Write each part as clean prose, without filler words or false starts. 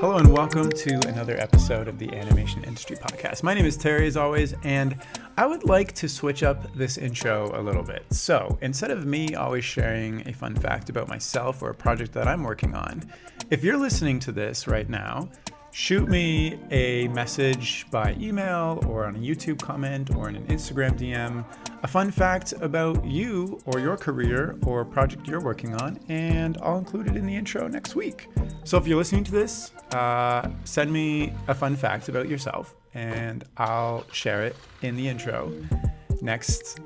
Hello and welcome to another episode of the Animation Industry Podcast. My name is Terry, as always, and I would like to switch up this intro a little bit. So instead of me always sharing a fun fact about myself or a project that I'm working on, if you're listening to this right now, shoot me a message by email or on a YouTube comment or in an Instagram DM, a fun fact about you or your career or project you're working on, and I'll include it in the intro next week. So if you're listening to this, send me a fun fact about yourself and I'll share it in the intro in next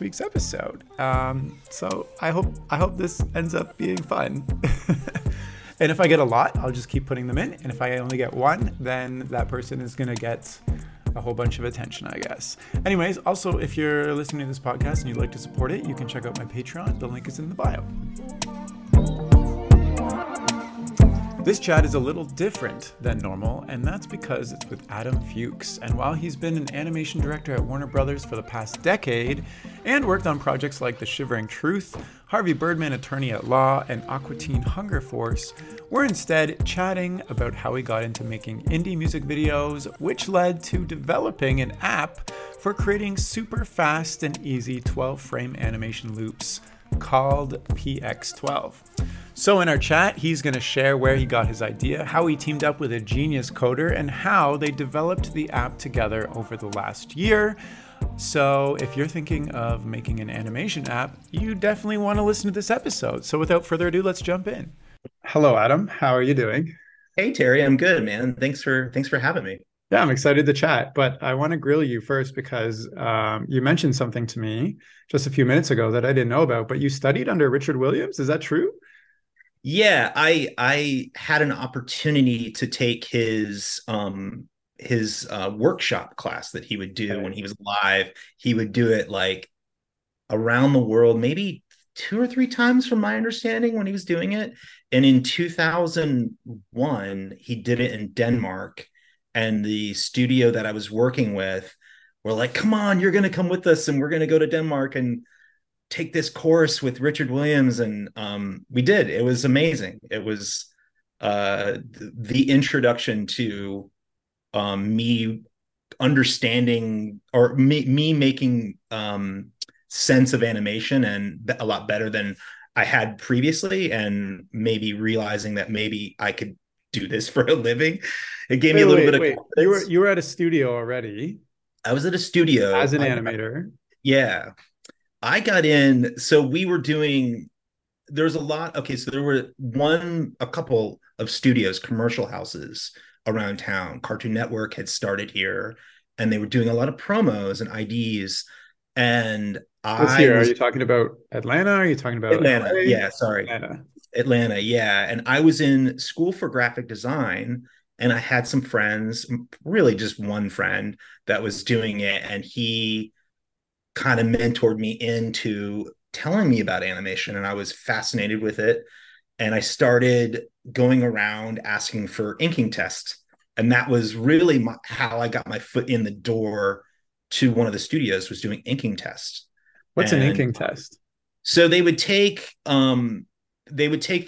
week's episode. So I hope this ends up being fun. And if I get a lot, I'll just keep putting them in. And if I only get one, then that person is going to get a whole bunch of attention, I guess. Anyways, also, if you're listening to this podcast and you'd like to support it, you can check out my Patreon. The link is in the bio. This chat is a little different than normal, and that's because it's with Adam Fuchs. And while he's been an animation director at Warner Brothers for the past decade and worked on projects like The Shivering Truth, Harvey Birdman, Attorney at Law, and Aqua Teen Hunger Force, we're instead chatting about how he got into making indie music videos, which led to developing an app for creating super fast and easy 12-frame animation loops called PX12. So in our chat, he's going to share where he got his idea, how he teamed up with a genius coder, and how they developed the app together over the last year. So if you're thinking of making an animation app, you definitely want to listen to this episode. So without further ado, let's jump in. Hello, Adam. How are you doing? Hey, Terry. I'm good, man. Thanks for having me. Yeah, I'm excited to chat, but I want to grill you first because you mentioned something to me just a few minutes ago that I didn't know about, but you studied under Richard Williams. Is that true? Yeah, I had an opportunity to take his workshop class that he would do when he was live. He would do it like around the world, maybe 2 or 3 times from my understanding when he was doing it. And in 2001, he did it in Denmark. And the studio that I was working with were like, come on, you're going to come with us and we're going to go to Denmark and take this course with Richard Williams. And we did. It was amazing. It was the introduction to me understanding or me making sense of animation, and a lot better than I had previously, and maybe realizing that maybe I could do this for a living. It gave me a little bit of confidence. You were at a studio already. I was at a studio as an animator. Yeah. I got in. So we were doing, there's a lot. Okay. So there were a couple of studios, commercial houses around town. Cartoon Network had started here and they were doing a lot of promos and IDs. And are you talking about Atlanta? Are you talking about Atlanta? LA? Yeah, sorry. Atlanta, yeah. And I was in school for graphic design and I had some friends, really just one friend that was doing it. And he kind of mentored me into telling me about animation, and I was fascinated with it. And I started going around asking for inking tests. And that was really how I got my foot in the door to one of the studios, was doing inking tests. What's an inking test? So they would take the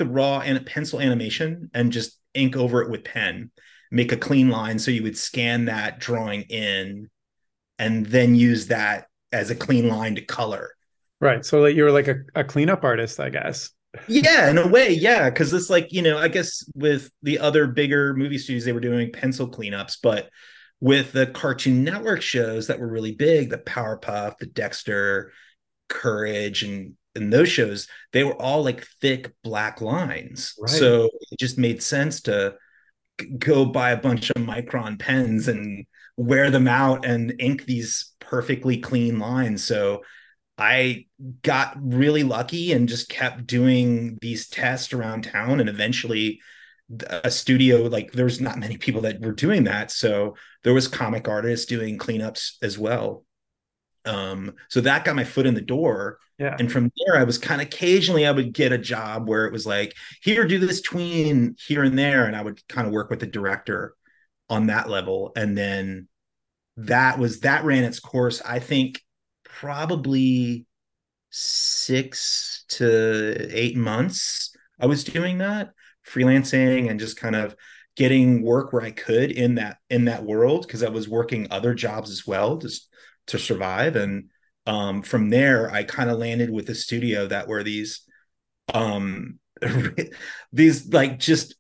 raw and pencil animation and just ink over it with pen, make a clean line. So you would scan that drawing in and then use that as a clean line to color. Right. So you were like a cleanup artist, I guess. Yeah, in a way. Yeah. Cause it's like, I guess with the other bigger movie studios, they were doing pencil cleanups, but with the Cartoon Network shows that were really big, the Powerpuff, the Dexter, Courage, and those shows, they were all like thick black lines. Right. So it just made sense to go buy a bunch of micron pens and wear them out and ink these perfectly clean lines. So I got really lucky and just kept doing these tests around town. And eventually a studio, like there's not many people that were doing that. So there was comic artists doing cleanups as well. So that got my foot in the door. Yeah. And from there, I was kind of occasionally I would get a job where it was like, here, do this tween here and there. And I would kind of work with the director on that level. And then that ran its course, I think, probably 6 to 8 months I was doing that. freelancing and just kind of getting work where I could in that world, because I was working other jobs as well just to survive. And from there, I kind of landed with a studio that were these like just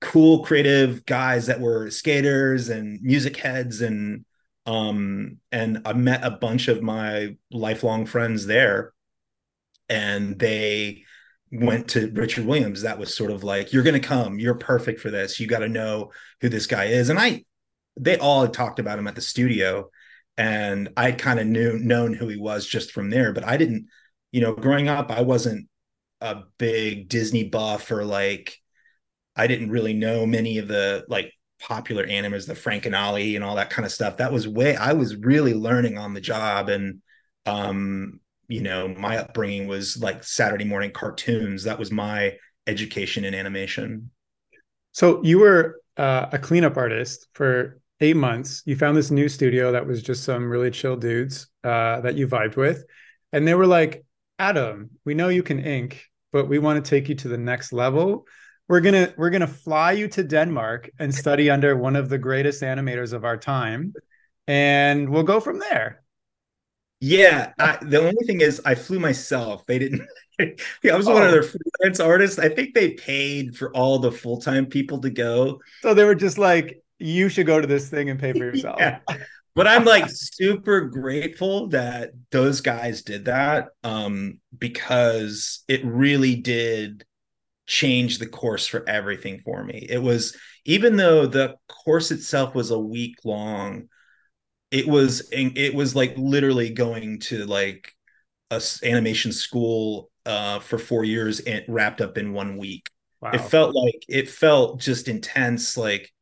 cool creative guys that were skaters and music heads, and I met a bunch of my lifelong friends there, and they went to Richard Williams. That was sort of like, you're going to come, you're perfect for this, you got to know who this guy is. And they all had talked about him at the studio, and I kind of known who he was just from there. But I didn't, you know, growing up, I wasn't a big Disney buff, or like, I didn't really know many of the like popular animes, the Frank and Ollie and all that kind of stuff. That was I was really learning on the job. And, you know, my upbringing was like Saturday morning cartoons. That was my education in animation. So you were a cleanup artist for 8 months. You found this new studio that was just some really chill dudes that you vibed with. And they were like, Adam, we know you can ink, but we want to take you to the next level. We're gonna fly you to Denmark and study under one of the greatest animators of our time, and we'll go from there. Yeah, the only thing is I flew myself. They didn't. Yeah, I was one of their freelance artists. I think they paid for all the full-time people to go. So they were just like, you should go to this thing and pay for yourself. Yeah. But I'm like super grateful that those guys did that, because it really did change the course for everything for me. It was, even though the course itself was a week long, it was like literally going to like a animation school for 4 years and wrapped up in 1 week. Wow. It felt just intense, like,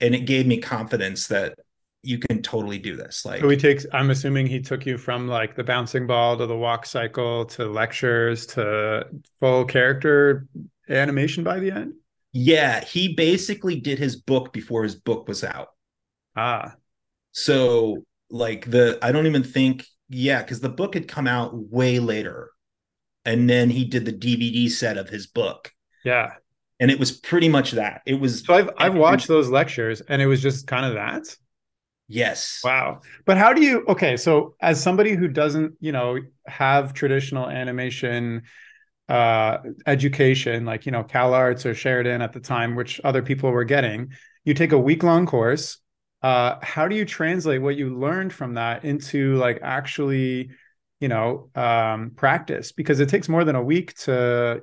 and it gave me confidence that you can totally do this. Like, so I'm assuming he took you from like the bouncing ball to the walk cycle to lectures to full character animation by the end? Yeah, he basically did his book before his book was out. Ah. So like I don't even think, yeah, because the book had come out way later. And then he did the DVD set of his book. Yeah. And it was pretty much that. It was. So I've watched those lectures, and it was just kind of that. Yes. Wow. But how do you, okay, so as somebody who doesn't, you know, have traditional animation education, like, you know, CalArts or Sheridan at the time, which other people were getting, you take a week-long course. How do you translate what you learned from that into like actually, you know, practice? Because it takes more than a week to,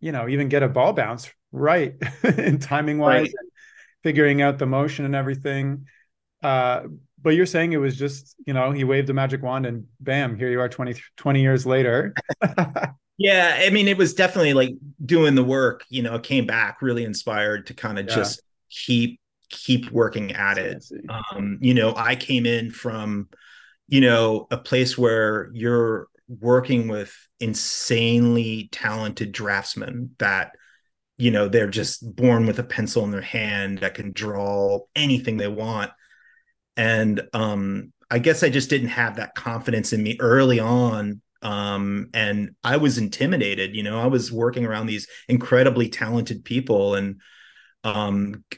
you know, even get a ball bounce right and timing wise, right, and figuring out the motion and everything. But you're saying it was just, you know, he waved a magic wand and bam, here you are 20 years later. Yeah. I mean, it was definitely like doing the work, you know, came back really inspired to kind of just keep working at it. You know, I came in from, you know, a place where you're working with insanely talented draftsmen that, you know, they're just born with a pencil in their hand that can draw anything they want. And I guess I just didn't have that confidence in me early on. And I was intimidated, you know, I was working around these incredibly talented people. And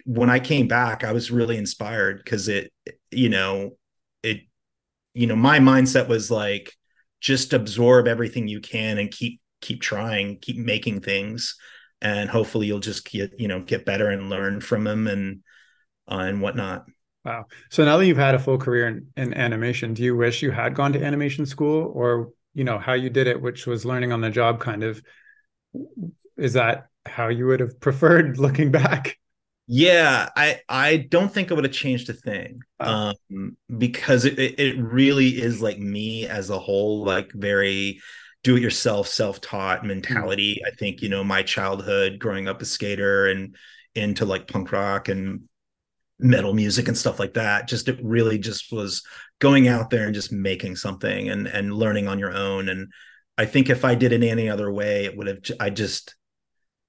when I came back, I was really inspired, because it, you know, my mindset was like, just absorb everything you can and keep trying, keep making things. And hopefully you'll just get better and learn from them and whatnot. Wow. So now that you've had a full career in animation, do you wish you had gone to animation school, or, you know, how you did it, which was learning on the job kind of, is that how you would have preferred looking back? Yeah, I don't think I would have changed a thing, because it really is like me as a whole, like very do-it-yourself, self-taught mentality. Mm-hmm. I think, you know, my childhood growing up a skater and into like punk rock and metal music and stuff like that, just it really just was going out there and just making something and learning on your own. And I think if I did it any other way, it would have,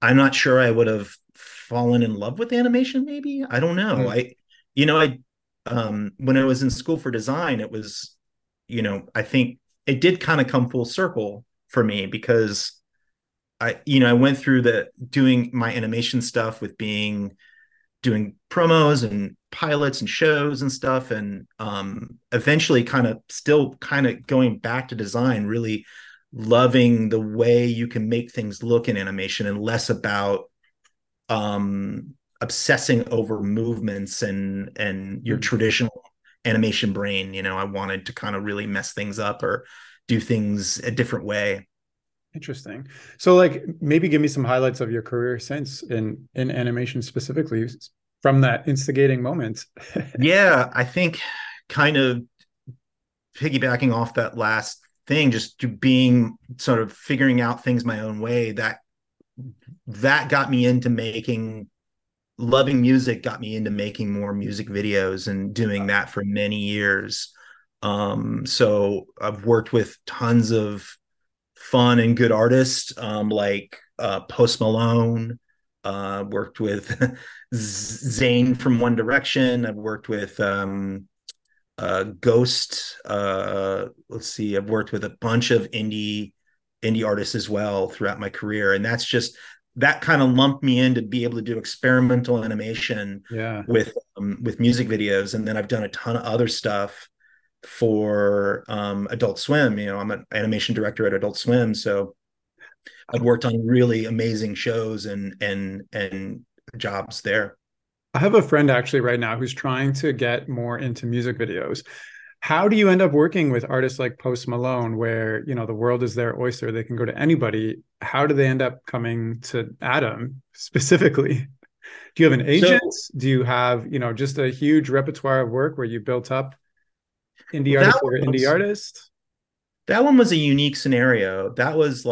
I'm not sure I would have fallen in love with animation. Maybe, I don't know. When I was in school for design, it was, you know, I think it did kind of come full circle for me, because I went through doing my animation stuff with doing promos and pilots and shows and stuff. And eventually still going back to design, really loving the way you can make things look in animation and less about obsessing over movements and your traditional animation brain. I wanted to really mess things up or do things a different way. Interesting. So maybe give me some highlights of your career since in animation specifically from that instigating moment. Yeah, I think piggybacking off that last thing, just being sort of figuring out things my own way, that got me into loving music, got me into making more music videos and doing that for many years. So I've worked with tons of fun and good artists, like Post Malone, worked with Zayn from One Direction. I've worked with Ghost. Let's see, I've worked with a bunch of indie artists as well throughout my career. And that's just, that kind of lumped me in to be able to do experimental animation with music videos. And then I've done a ton of other stuff for Adult Swim. I'm an animation director at Adult Swim, so I'd worked on really amazing shows and jobs there. I have a friend actually right now who's trying to get more into music videos. How do you end up working with artists like Post Malone, where the world is their oyster, they can go to anybody? How do they end up coming to Adam specifically? Do you have an agent? Do you have just a huge repertoire of work where you built up indie artist? That one was a unique scenario. That was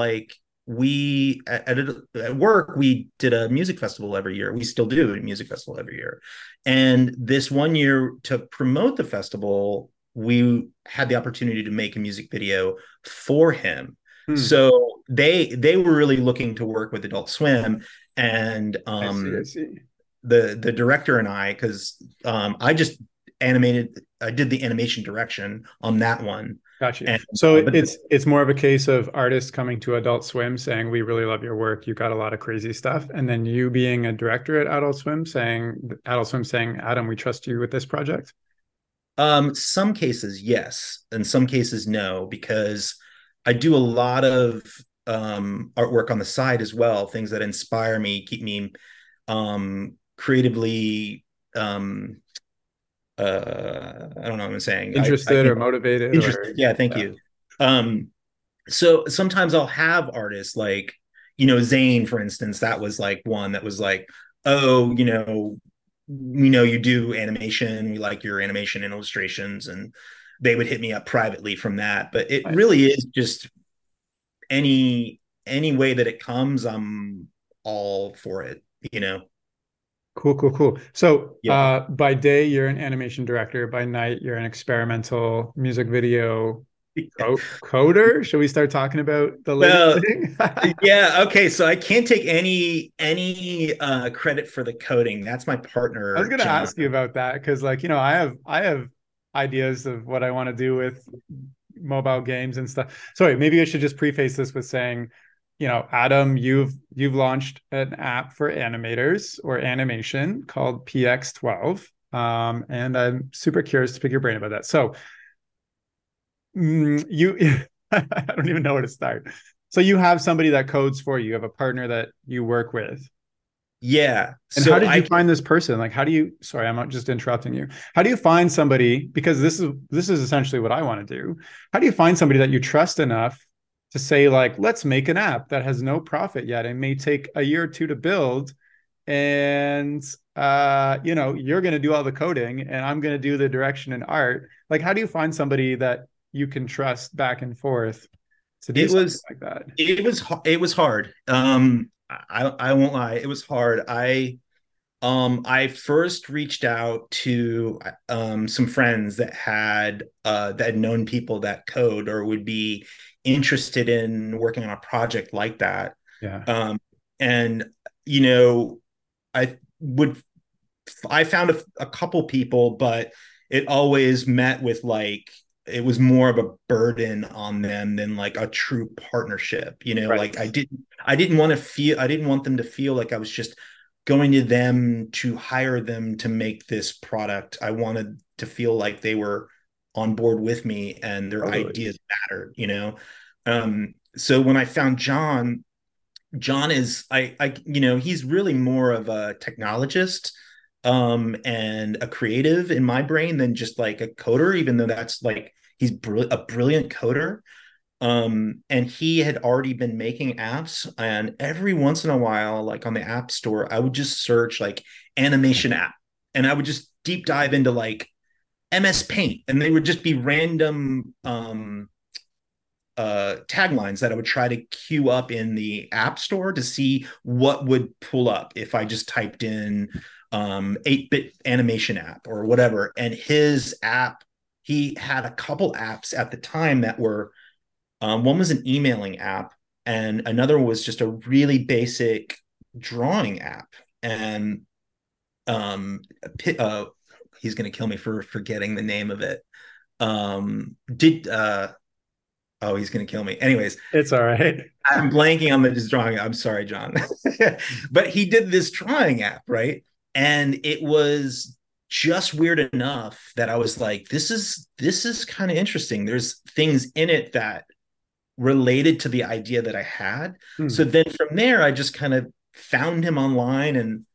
we at work, we did a music festival every year. We still do a music festival every year. And this one year, to promote the festival, we had the opportunity to make a music video for him. So they were really looking to work with Adult Swim. And I see. The director and I, because I just animated, I did the animation direction on that one. Gotcha. And so it's more of a case of artists coming to Adult Swim saying, we really love your work, you got a lot of crazy stuff, and then you being a director at Adult Swim saying, Adam, we trust you with this project. Some cases yes, and some cases no, because I do a lot of artwork on the side as well, things that inspire me, keep me creatively I don't know what I'm saying. Interested or motivated. Interested. Yeah, thank you. So sometimes I'll have artists like, Zayn, for instance, that was one that was oh, we know you do animation. We like your animation and illustrations. And they would hit me up privately from that. But it really is just any way that it comes, I'm all for it, Cool. So by day, you're an animation director. By night, you're an experimental music video coder. Should we start talking about the latest thing? Yeah. Okay. So I can't take any credit for the coding. That's my partner. I was going to ask you about that because I have ideas of what I want to do with mobile games and stuff. Sorry, maybe I should just preface this with saying, Adam, you've launched an app for animators or animation called PX12. And I'm super curious to pick your brain about that. So I don't even know where to start. So you have somebody that codes for you. You have a partner that you work with. Yeah. And so how did you find this person? Sorry, I'm not just interrupting you. How do you find somebody? Because this is essentially what I want to do. How do you find somebody that you trust enough to say, let's make an app that has no profit yet and may take a year or two to build, and you're going to do all the coding and I'm going to do the direction and art? How do you find somebody that you can trust back and forth to do something like that? It was hard. I won't lie, it was hard. I first reached out to some friends that had known people that code or would be interested in working on a project like that. Yeah. I found a couple people, but it always met with it was more of a burden on them than like a true partnership, you know, right. Like I didn't want them to feel like I was just going to them to hire them to make this product. I wanted to feel like they were on board with me and their ideas mattered, you know? So when I found John is, I he's really more of a technologist and a creative in my brain than just like a coder, even though that's like, he's a brilliant coder. And he had already been making apps, and every once in a while, like on the app store, I would just search like animation app, and I would just deep dive into like MS Paint, and they would just be random taglines that I would try to queue up in the app store to see what would pull up if I just typed in 8-bit animation app or whatever. And his app, he had a couple apps at the time that were, one was an emailing app and another was just a really basic drawing app. And he's going to kill me for forgetting the name of it. He's going to kill me. Anyways. It's all right. I'm blanking on the drawing. I'm sorry, John. But he did this drawing app, right? And it was just weird enough that I was like, this is kind of interesting. There's things in it that related to the idea that I had. So then from there, I just kind of found him online and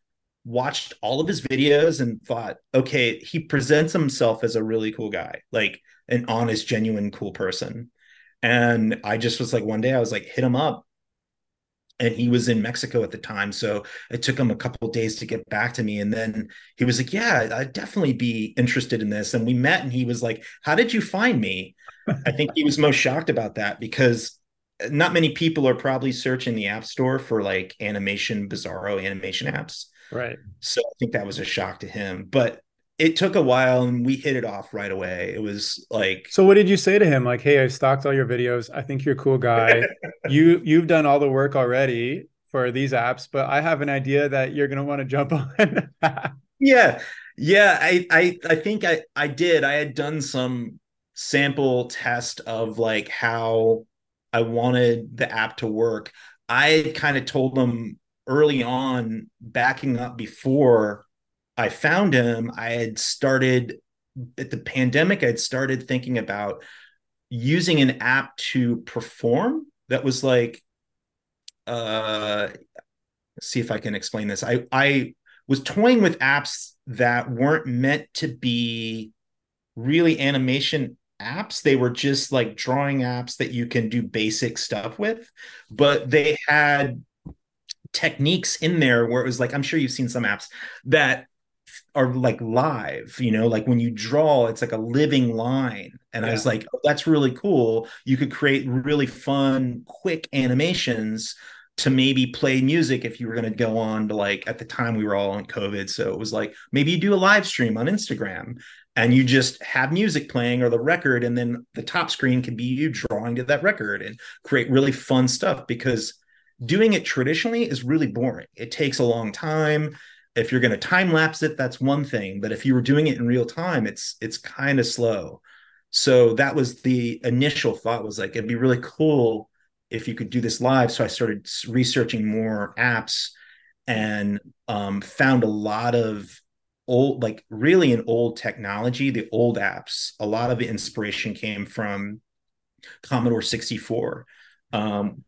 watched all of his videos and thought, okay, he presents himself as a really cool guy, like an honest, genuine, cool person. And I just was like, one day I was like, hit him up. And he was in Mexico at the time, so it took him a couple of days to get back to me. And then he was like, yeah, I'd definitely be interested in this. And we met, and he was like, how did you find me? I think he was most shocked about that, because not many people are probably searching the app store for like animation, bizarro animation apps. Right. So I think that was a shock to him. But it took a while, and we hit it off right away. It was like, so what did you say to him? Like, hey, I've stalked all your videos. I think you're a cool guy. You've done all the work already for these apps, but I have an idea that you're going to want to jump on. Yeah. I think I did. I had done some sample test of like how I wanted the app to work. I kind of told them early on, backing up before I found him, I had started at the pandemic. I had started thinking about using an app to perform that was like, let's see if I can explain this. I was toying with apps that weren't meant to be really animation apps. They were just like drawing apps that you can do basic stuff with, but they had techniques in there where it was like, I'm sure you've seen some apps that are like live, you know, like when you draw, it's like a living line. And yeah. I was like, oh, that's really cool. You could create really fun, quick animations to maybe play music if you were going to go on to, like, at the time we were all on COVID. So it was like, maybe you do a live stream on Instagram and you just have music playing or the record. And then the top screen can be you drawing to that record and create really fun stuff, because doing it traditionally is really boring. It takes a long time. If you're going to time lapse it, that's one thing. But if you were doing it in real time, it's kind of slow. So that was the initial thought, was like, it'd be really cool if you could do this live. So I started researching more apps and found a lot of old, like really an old technology, the old apps. A lot of the inspiration came from Commodore 64.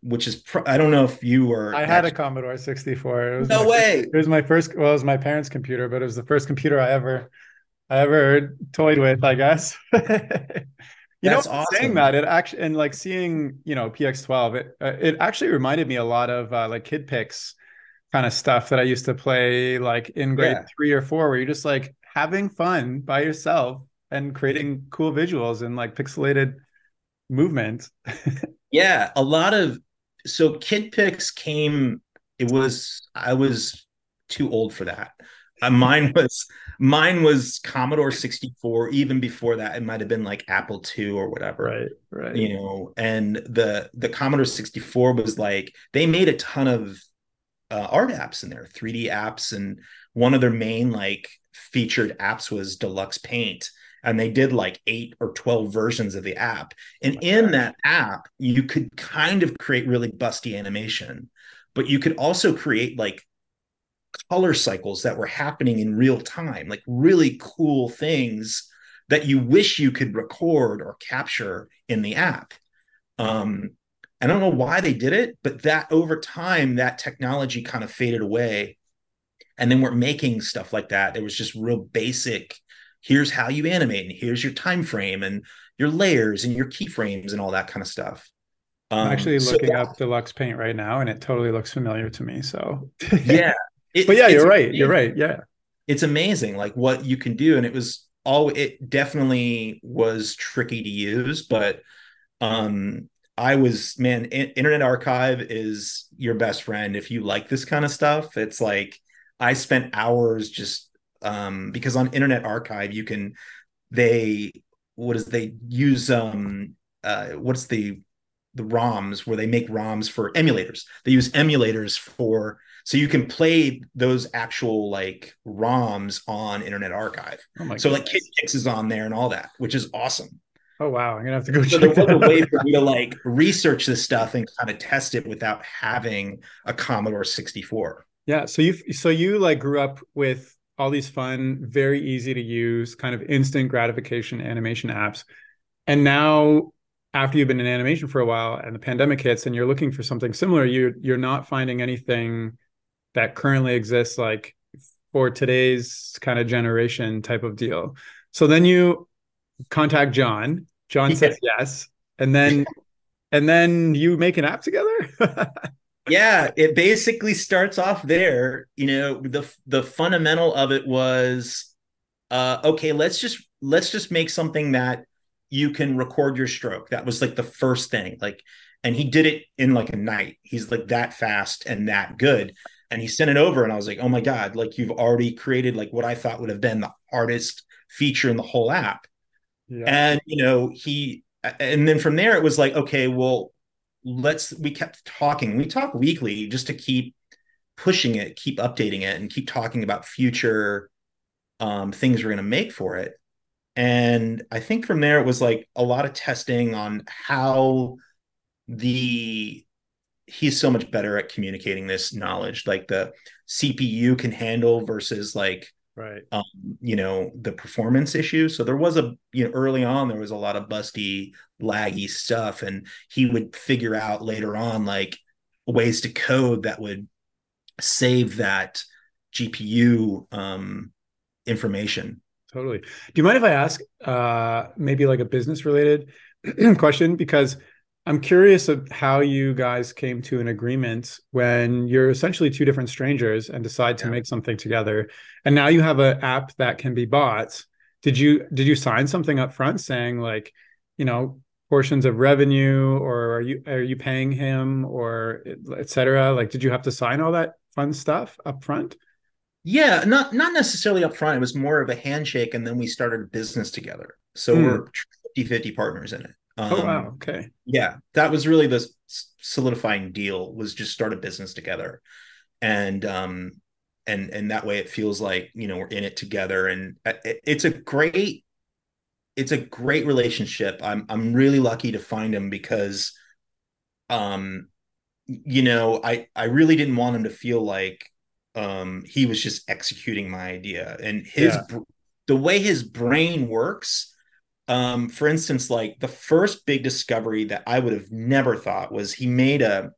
Which is I don't know if you were. I had a Commodore 64. It was no way. It was my first. Well, it was my parents' computer, but it was the first computer I ever toyed with, I guess. That's awesome. Saying that, it actually, and like seeing, you know, PX12, it actually reminded me a lot of like Kid Pix kind of stuff that I used to play like in grade 3 or 4, where you're just like having fun by yourself and creating cool visuals and like pixelated movement. Yeah, a lot of, so Kid Pix came, I was too old for that. Mine was Commodore 64. Even before that, it might have been like Apple II or whatever. Right. You know, and the Commodore 64 was like, they made a ton of art apps in there, 3D apps. And one of their main like featured apps was Deluxe Paint. and they did like 8 or 12 versions of the app. And in that app, you could kind of create really busty animation, but you could also create like color cycles that were happening in real time, like really cool things that you wish you could record or capture in the app. I don't know why they did it, but that over time, that technology kind of faded away. And then we're making stuff like that. It was just real basic. Here's how you animate, and here's your time frame and your layers and your keyframes and all that kind of stuff. I'm actually looking up Deluxe Paint right now, and it totally looks familiar to me. So yeah, but yeah, you're right. You're right. Yeah, it's amazing, like what you can do. And it was all. It definitely was tricky to use, but Internet Archive is your best friend if you like this kind of stuff. It's like, I spent hours just because on Internet Archive you can use the ROMs where they make ROMs for emulators. They use emulators for, so you can play those actual like ROMs on Internet Archive. Like Kid Pix is on there and all that, which is awesome. Oh wow, I'm gonna have to go check that out. There was a way for me to like research this stuff and kind of test it without having a Commodore 64. Yeah, so you like grew up with all these fun, very easy to use, kind of instant gratification animation apps. And now after you've been in animation for a while and the pandemic hits and you're looking for something similar, you're not finding anything that currently exists like for today's kind of generation type of deal. So then you contact John. John says yes. And then you make an app together? Yeah, it basically starts off there. You know, the fundamental of it was, okay, let's just make something that you can record your stroke. That was like the first thing. Like, and he did it in like a night. He's like that fast and that good. And he sent it over, and I was like, oh my God, like you've already created like what I thought would have been the hardest feature in the whole app. Yeah. And you know, and then from there it was like, okay, well, we kept talking. We talk weekly just to keep pushing it, keep updating it, and keep talking about future things we're going to make for it. And I think from there it was like a lot of testing on how he's so much better at communicating this knowledge, like the CPU can handle versus like, right. You know, the performance issue. So there was early on, there was a lot of busty, laggy stuff. And he would figure out later on, like ways to code that would save that GPU information. Totally. Do you mind if I ask maybe like a business related question? Because I'm curious of how you guys came to an agreement when you're essentially two different strangers and decide to make something together. And now you have an app that can be bought. Did you sign something up front saying like, you know, portions of revenue, or are you paying him, or et cetera? Like, did you have to sign all that fun stuff up front? Yeah, not necessarily up front. It was more of a handshake, and then we started a business together. So we're 50-50 partners in it. Oh, wow. Okay. Yeah. That was really the solidifying deal, was just start a business together. And that way it feels like, you know, we're in it together, and it's a great relationship. I'm really lucky to find him because, you know, I really didn't want him to feel like, he was just executing my idea, and the way his brain works. For instance, like the first big discovery that I would have never thought was he made a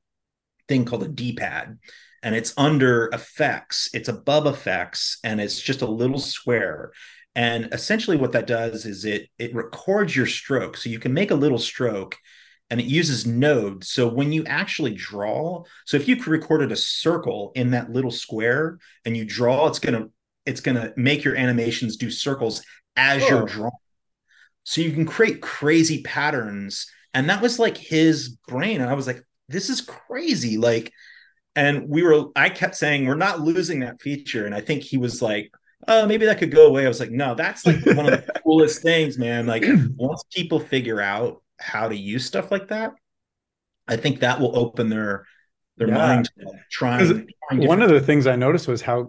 thing called a D-pad, and it's under effects. It's above effects, and it's just a little square. And essentially what that does is it records your stroke. So you can make a little stroke, and it uses nodes. So when you actually draw, so if you recorded a circle in that little square and you draw, it's going to make your animations do circles as you're drawing. So you can create crazy patterns. And that was like his brain. And I was like, this is crazy. Like, and I kept saying, we're not losing that feature. And I think he was like, oh, maybe that could go away. I was like, no, that's like one of the coolest things, man. Like once people figure out how to use stuff like that, I think that will open their mind to trying. One of the things I noticed was how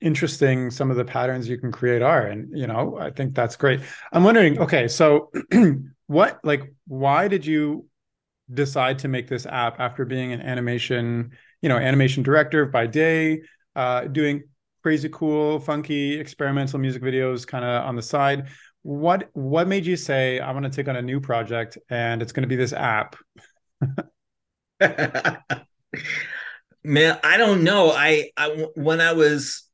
interesting some of the patterns you can create are. And, you know, I think that's great. I'm wondering, okay, so what, like, why did you decide to make this app after being an animation, you know, animation director by day, doing crazy, cool, funky, experimental music videos kind of on the side? What made you say, I want to take on a new project and it's going to be this app? Man, I don't know. I when I was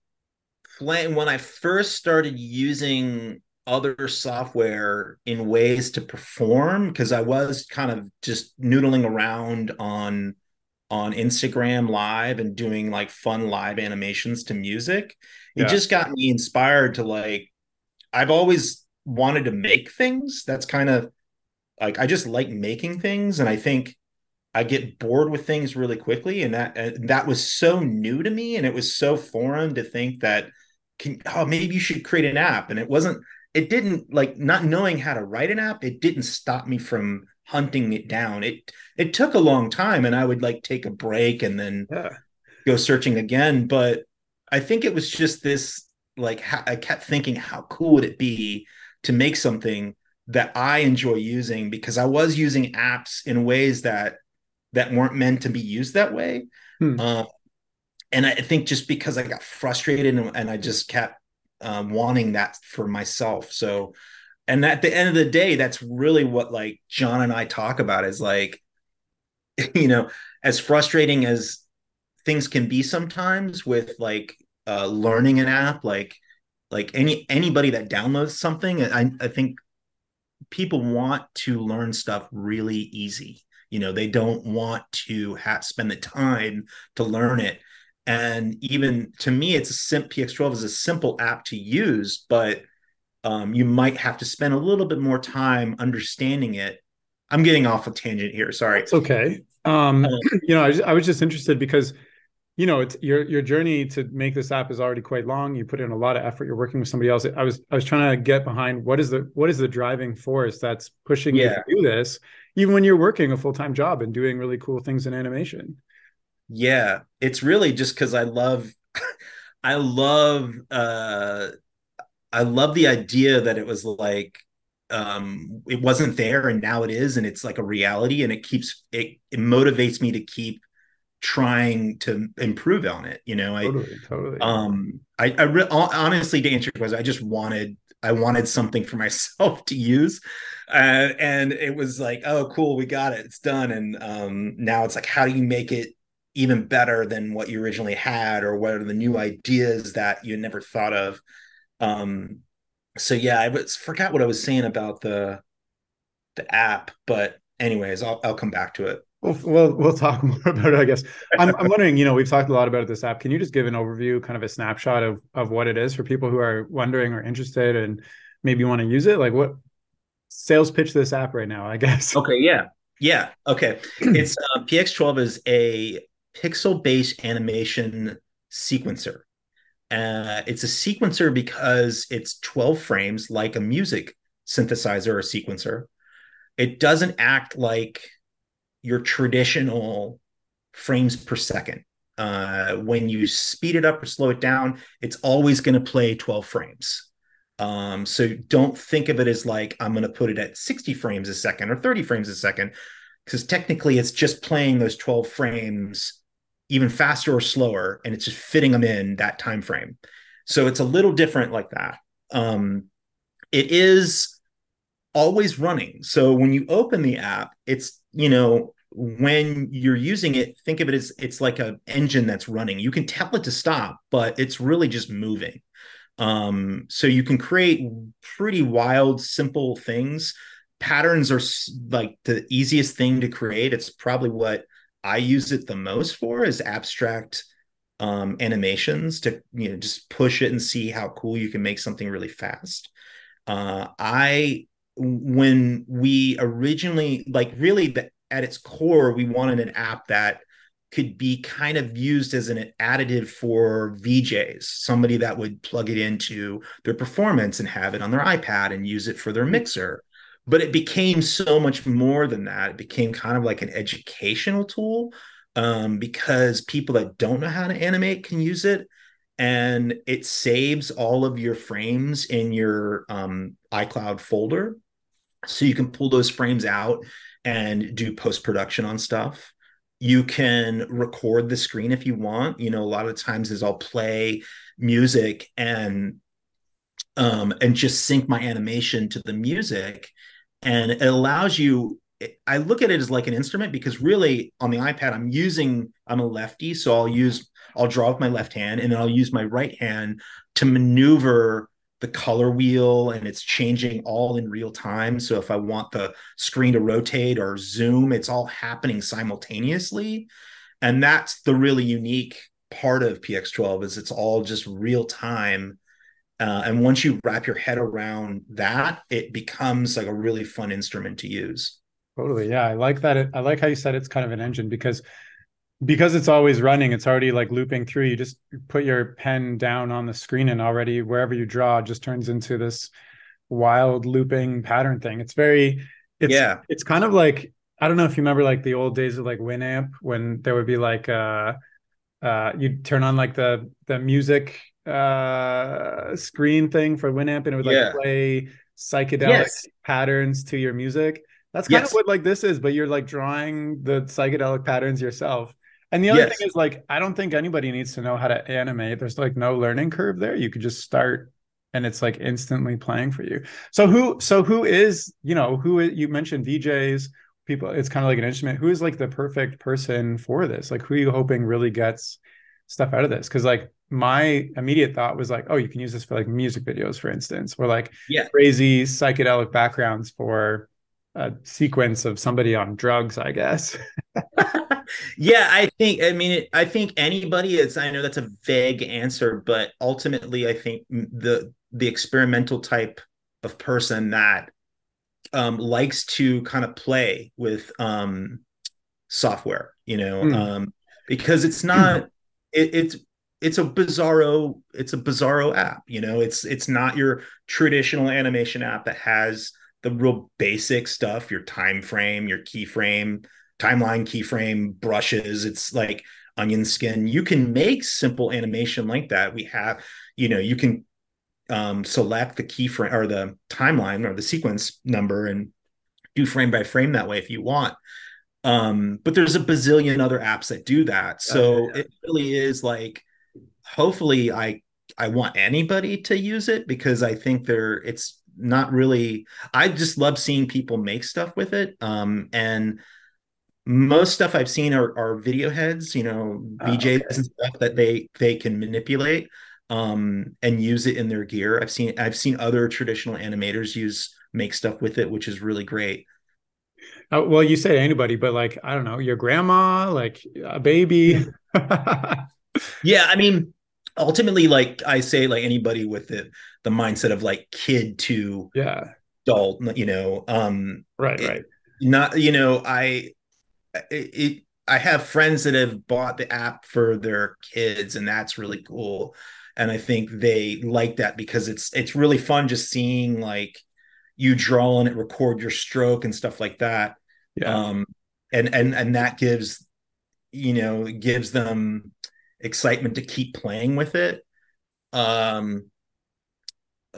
playing, when I first started using other software in ways to perform, because I was kind of just noodling around on Instagram Live and doing like fun live animations to music, it just got me inspired to, like, I've always wanted to make things. That's kind of like, I just like making things, and I think I get bored with things really quickly, and that was so new to me, and it was so foreign to think that maybe you should create an app. And it didn't, like, not knowing how to write an app, it didn't stop me from hunting it down. It took a long time, and I would like take a break and then go searching again. But I think it was just this, like, I kept thinking, how cool would it be to make something that I enjoy using, because I was using apps in ways that weren't meant to be used that way. And I think just because I got frustrated and I just kept wanting that for myself. So, and at the end of the day, that's really what, like, John and I talk about is, like, you know, as frustrating as things can be sometimes with, like, learning an app, like anybody that downloads something, I think people want to learn stuff really easy. You know, they don't want to spend the time to learn it. And even to me, PX12 is a simple app to use, but you might have to spend a little bit more time understanding it. I'm getting off a tangent here. Sorry. It's okay. You know, I was just interested because, you know, it's your journey to make this app is already quite long. You put in a lot of effort. You're working with somebody else. I was trying to get behind what is the driving force that's pushing you to do this, even when you're working a full-time job and doing really cool things in animation. Yeah, it's really just because I love the idea that it was like, it wasn't there and now it is, and it's like a reality, and it motivates me to keep trying to improve on it. You know, totally. Honestly, to answer your question, I wanted something for myself to use, and it was like, oh, cool, we got it, it's done. And now it's like, how do you make it even better than what you originally had, or what are the new ideas that you never thought of? So yeah, forgot what I was saying about the app, but anyways, I'll come back to it. We'll talk more about it, I guess. I'm wondering, you know, we've talked a lot about this app. Can you just give an overview, kind of a snapshot of what it is for people who are wondering or interested and maybe want to use it? Like, what sales pitch this app right now, I guess. Okay. Yeah. Okay. It's PX12 is a pixel-based animation sequencer. It's a sequencer because it's 12 frames, like a music synthesizer or sequencer. It doesn't act like your traditional frames per second. When you speed it up or slow it down, it's always going to play 12 frames. So don't think of it as like, I'm going to put it at 60 frames a second or 30 frames a second, because technically it's just playing those 12 frames even faster or slower, and it's just fitting them in that time frame. So it's a little different like that. It is always running. So when you open the app, it's, you know, when you're using it, think of it as it's like an engine that's running. You can tell it to stop, but it's really just moving. So you can create pretty wild, simple things. Patterns are like the easiest thing to create. It's probably what I use it the most for, is abstract animations to, you know, just push it and see how cool you can make something really fast. When we originally, like, really at its core, we wanted an app that could be kind of used as an additive for VJs, somebody that would plug it into their performance and have it on their iPad and use it for their mixer. But it became so much more than that. It became kind of like an educational tool, because people that don't know how to animate can use it. and it saves all of your frames in your iCloud folder. So you can pull those frames out and do post-production on stuff. You can record the screen if you want. You know, a lot of times is I'll play music and just sync my animation to the music. And it allows you, I look at it as like an instrument, because really on the iPad, I'm a lefty. So I'll draw with my left hand, and then I'll use my right hand to maneuver the color wheel, and it's changing all in real time. So if I want the screen to rotate or zoom, it's all happening simultaneously. And that's the really unique part of PX12, is it's all just real time. And once you wrap your head around that, it becomes like a really fun instrument to use. Totally. Yeah. I like that. I like how you said it's kind of an engine, because it's always running, it's already like looping through. You just put your pen down on the screen and already wherever you draw, it just turns into this wild looping pattern thing. It's kind of like, I don't know if you remember like the old days of like Winamp, when there would be like you'd turn on like the music screen thing for Winamp, and it would like play psychedelic patterns to your music. That's kind of what like this is, but you're like drawing the psychedelic patterns yourself. And the other thing is, like, I don't think anybody needs to know how to animate. There's like no learning curve there. You could just start and it's like instantly playing for you. So who is, you mentioned VJs, people, it's kind of like an instrument. Who is like the perfect person for this? Like, who are you hoping really gets stuff out of this? Because like my immediate thought was like, oh, you can use this for like music videos, for instance, or like crazy psychedelic backgrounds for a sequence of somebody on drugs, I guess. I think anybody is, I know that's a vague answer, but ultimately I think the experimental type of person that likes to kind of play with software, because it's not, it's a bizarro app, it's not your traditional animation app that has the real basic stuff, your time frame, your keyframe, timeline, keyframe, brushes. It's like onion skin. You can make simple animation like that. We have, you can select the keyframe or the timeline or the sequence number and do frame by frame that way if you want. But there's a bazillion other apps that do that. So it really is like, hopefully I want anybody to use it, because I think it's not really, I just love seeing people make stuff with it. And most stuff I've seen are video heads, VJs and stuff that they can manipulate and use it in their gear. I've seen other traditional animators make stuff with it, which is really great. Well, you say anybody, but like, I don't know, your grandma, like a baby. Ultimately, like I say, like anybody with the mindset of like kid to adult, right. Not, I have friends that have bought the app for their kids, and that's really cool. And I think they like that because it's really fun just seeing like you draw and it record your stroke and stuff like that. Yeah. And that gives, gives them excitement to keep playing with it.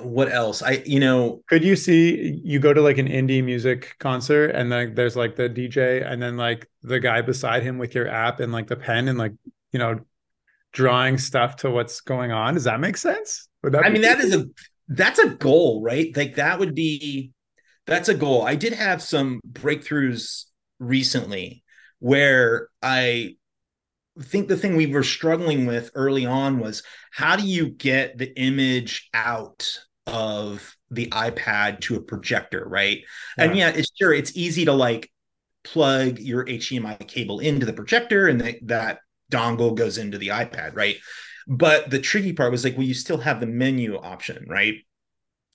What else? Could you see, you go to like an indie music concert and like there's like the DJ and then like the guy beside him with your app and like the pen and like, drawing stuff to what's going on? Does that make sense? That's a goal, right? Like that's a goal. I did have some breakthroughs recently where I think the thing we were struggling with early on was, how do you get the image out of the iPad to a projector, right? Yeah. And it's easy to like plug your HDMI cable into the projector and that dongle goes into the iPad, right? But the tricky part was like, well, you still have the menu option, right?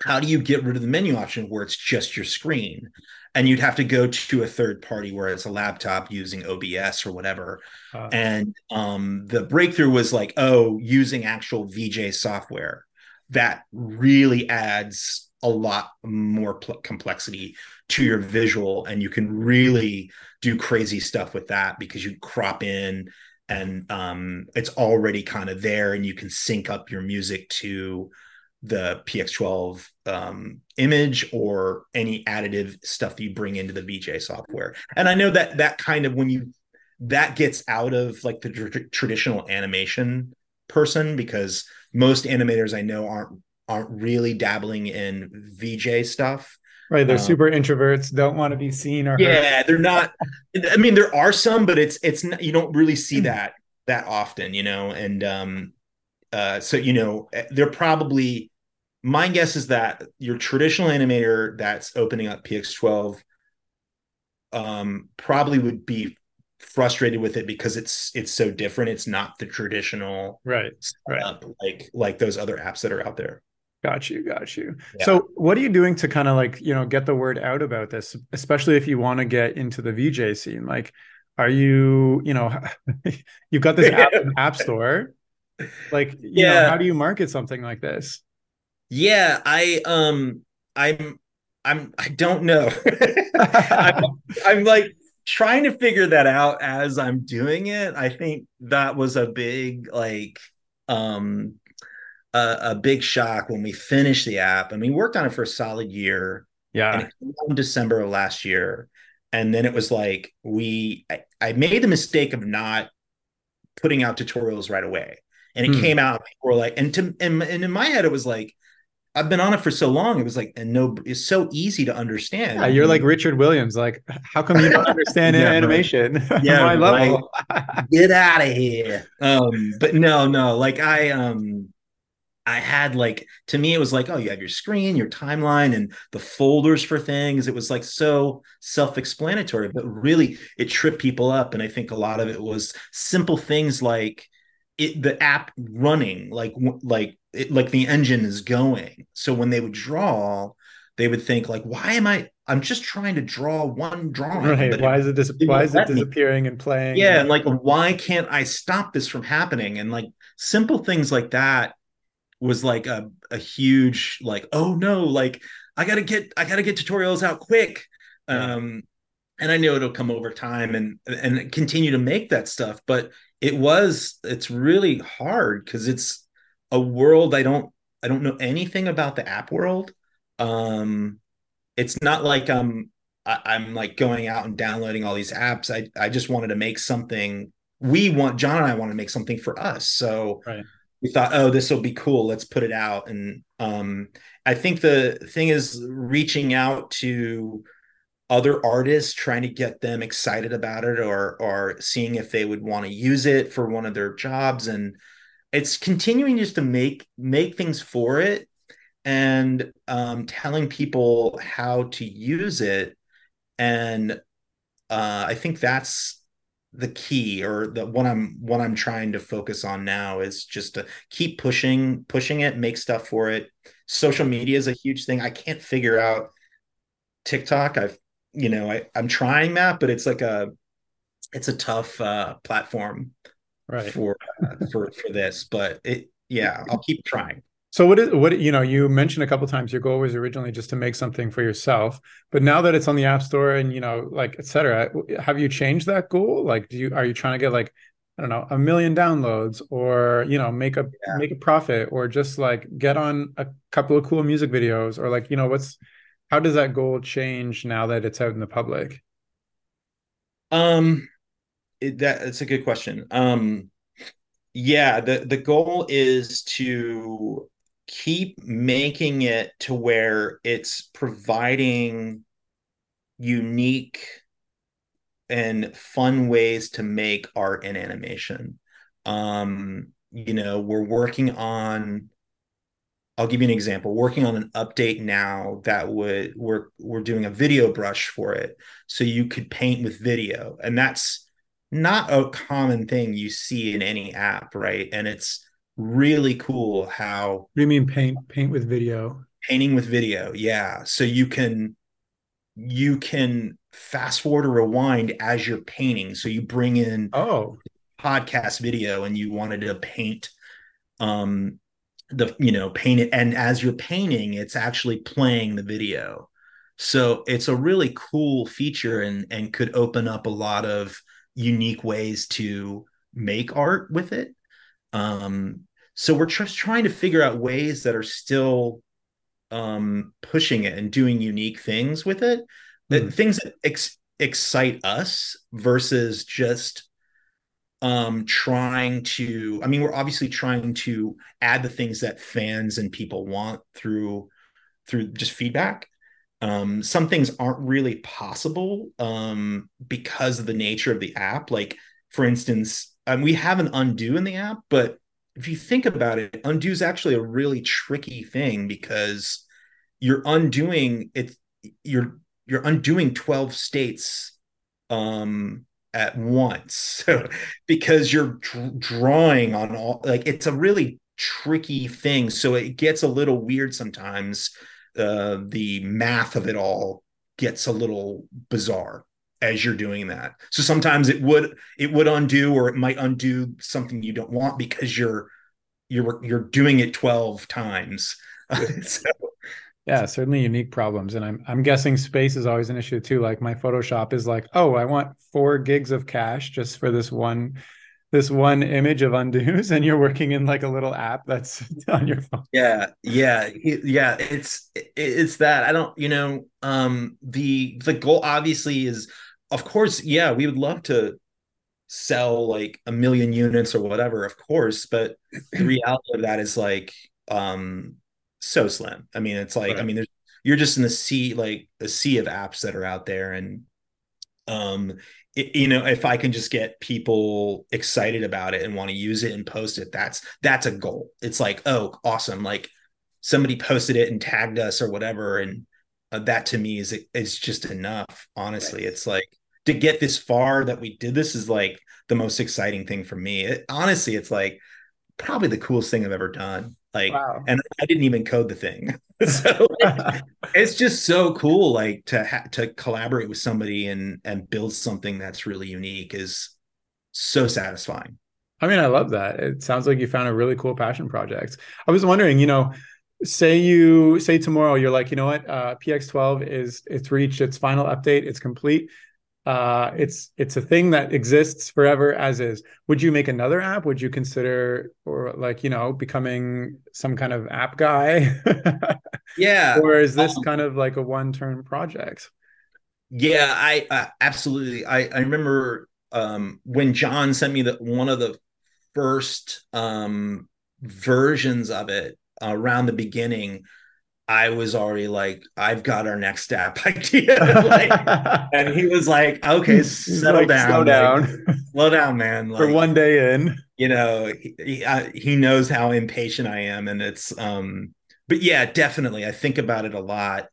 How do you get rid of the menu option where it's just your screen? And you'd have to go to a third party where it's a laptop using OBS or whatever. And the breakthrough was like, oh, using actual VJ software. That really adds a lot more complexity to your visual. And you can really do crazy stuff with that because you crop in and it's already kind of there, and you can sync up your music to the PX12 image or any additive stuff you bring into the VJ software. And I know that that kind of, when you, that gets out of like the traditional animation person, because most animators I know aren't really dabbling in VJ stuff. Right, they're super introverts, don't want to be seen or heard. They're not. I mean, there are some, but it's not, you don't really see that often, you know. And so, you know, they're probably, my guess is that your traditional animator that's opening up PX12 probably would be frustrated with it because it's so different. It's not the traditional setup, like those other apps that are out there. Got you. Yeah. So what are you doing to kind of like, you know, get the word out about this, especially if you want to get into the VJ scene? Like, are you, you know, you've got this app in the App Store. Like, you know, how do you market something like this? Yeah, I don't know. I'm like trying to figure that out as I'm doing it. I think that was a big, like, a big shock when we finished the app. I mean, we worked on it for a solid year. Yeah. And it came out in December of last year. And then it was like, I made the mistake of not putting out tutorials right away. And it came out, people were like, and in my head, it was like, I've been on it for so long. It was like, and no, it's so easy to understand. Yeah, you're like Richard Williams. Like, how come you don't understand animation? Yeah. My level. Like, get out of here. But no, like I had, like, to me, it was like, oh, you have your screen, your timeline, and the folders for things. It was like so self-explanatory, but really it tripped people up. And I think a lot of it was simple things like the app running, like the engine is going. So when they would draw, they would think like, why am I'm just trying to draw one drawing. Right. Why is it disappearing and playing? Yeah. And like, why can't I stop this from happening? And like simple things like that was like a huge, like, oh no, like I gotta get tutorials out quick. And I know it'll come over time and continue to make that stuff, but it's really hard because it's a world I don't know anything about the app world. It's not like I'm like going out and downloading all these apps. I just wanted to make something. John and I want to make something for us. So we thought, oh, this will be cool. Let's put it out. And I think the thing is reaching out to other artists, trying to get them excited about it or seeing if they would want to use it for one of their jobs. And it's continuing just to make things for it and telling people how to use it. And I think that's the key, or the what I'm trying to focus on now, is just to keep pushing it, make stuff for it. Social media is a huge thing. I can't figure out TikTok. I'm trying that, but it's like a tough platform for this, but I'll keep trying. So you mentioned a couple of times your goal was originally just to make something for yourself, but now that it's on the App Store and, you know, like, et cetera, have you changed that goal? Like, are you trying to get, like, I don't know, 1 million downloads, or, you know, make a profit, or just like get on a couple of cool music videos, or like, you know, how does that goal change now that it's out in the public? It's a good question. The goal is to keep making it to where it's providing unique and fun ways to make art and animation. You know, we're working on, I'll give you an example, working on an update now that we're doing a video brush for it. So you could paint with video, and that's not a common thing you see in any app. Right. And it's really cool how. What do you mean paint with video? Painting with video, yeah. So you can fast forward or rewind as you're painting. So you bring in podcast video, and you wanted to paint paint it, and as you're painting, it's actually playing the video. So it's a really cool feature and could open up a lot of unique ways to make art with it. So we're just trying to figure out ways that are still pushing it and doing unique things with it, that things that excite us versus just trying to, I mean, we're obviously trying to add the things that fans and people want through just feedback. Some things aren't really possible because of the nature of the app. Like, for instance, we have an undo in the app, but if you think about it, undo is actually a really tricky thing because you're undoing it. You're undoing 12 states at once. So, because you're drawing on all, like, it's a really tricky thing. So it gets a little weird sometimes. The math of it all gets a little bizarre as you're doing that. So sometimes it would undo, or it might undo something you don't want because you're doing it 12 times. So. Yeah, certainly unique problems. And I'm guessing space is always an issue too. Like, my Photoshop is like, oh, I want 4 gigs of cache just for this one image of undos, and you're working in like a little app that's on your phone. Yeah. It's that. I don't, the goal obviously is, of course, yeah, we would love to sell like 1 million units or whatever, of course. But the reality of that is like, so slim. I mean, it's like, right. I mean, you're just in a sea of apps that are out there. And, if I can just get people excited about it and want to use it and post it, that's a goal. It's like, oh, awesome. Like, somebody posted it and tagged us or whatever. And that to me is just enough. Honestly, right. It's like, to get this far that we did, this is like the most exciting thing for me. Honestly, it's like probably the coolest thing I've ever done. Like, wow. And I didn't even code the thing. So it's just so cool. Like, to collaborate with somebody and build something that's really unique is so satisfying. I mean, I love that. It sounds like you found a really cool passion project. I was wondering, say tomorrow you're like, you know what? PX12 it's reached its final update. It's complete. It's a thing that exists forever as is. Would you make another app? Would you consider, or like, becoming some kind of app guy? Yeah. Or is this kind of like a one-turn project? Yeah, I absolutely. I remember when John sent me one of the first versions of it around the beginning. I was already like, I've got our next app idea. Like, and he was like, okay, slow down, man. Like, for one day in, he knows how impatient I am. And it's, but yeah, definitely. I think about it a lot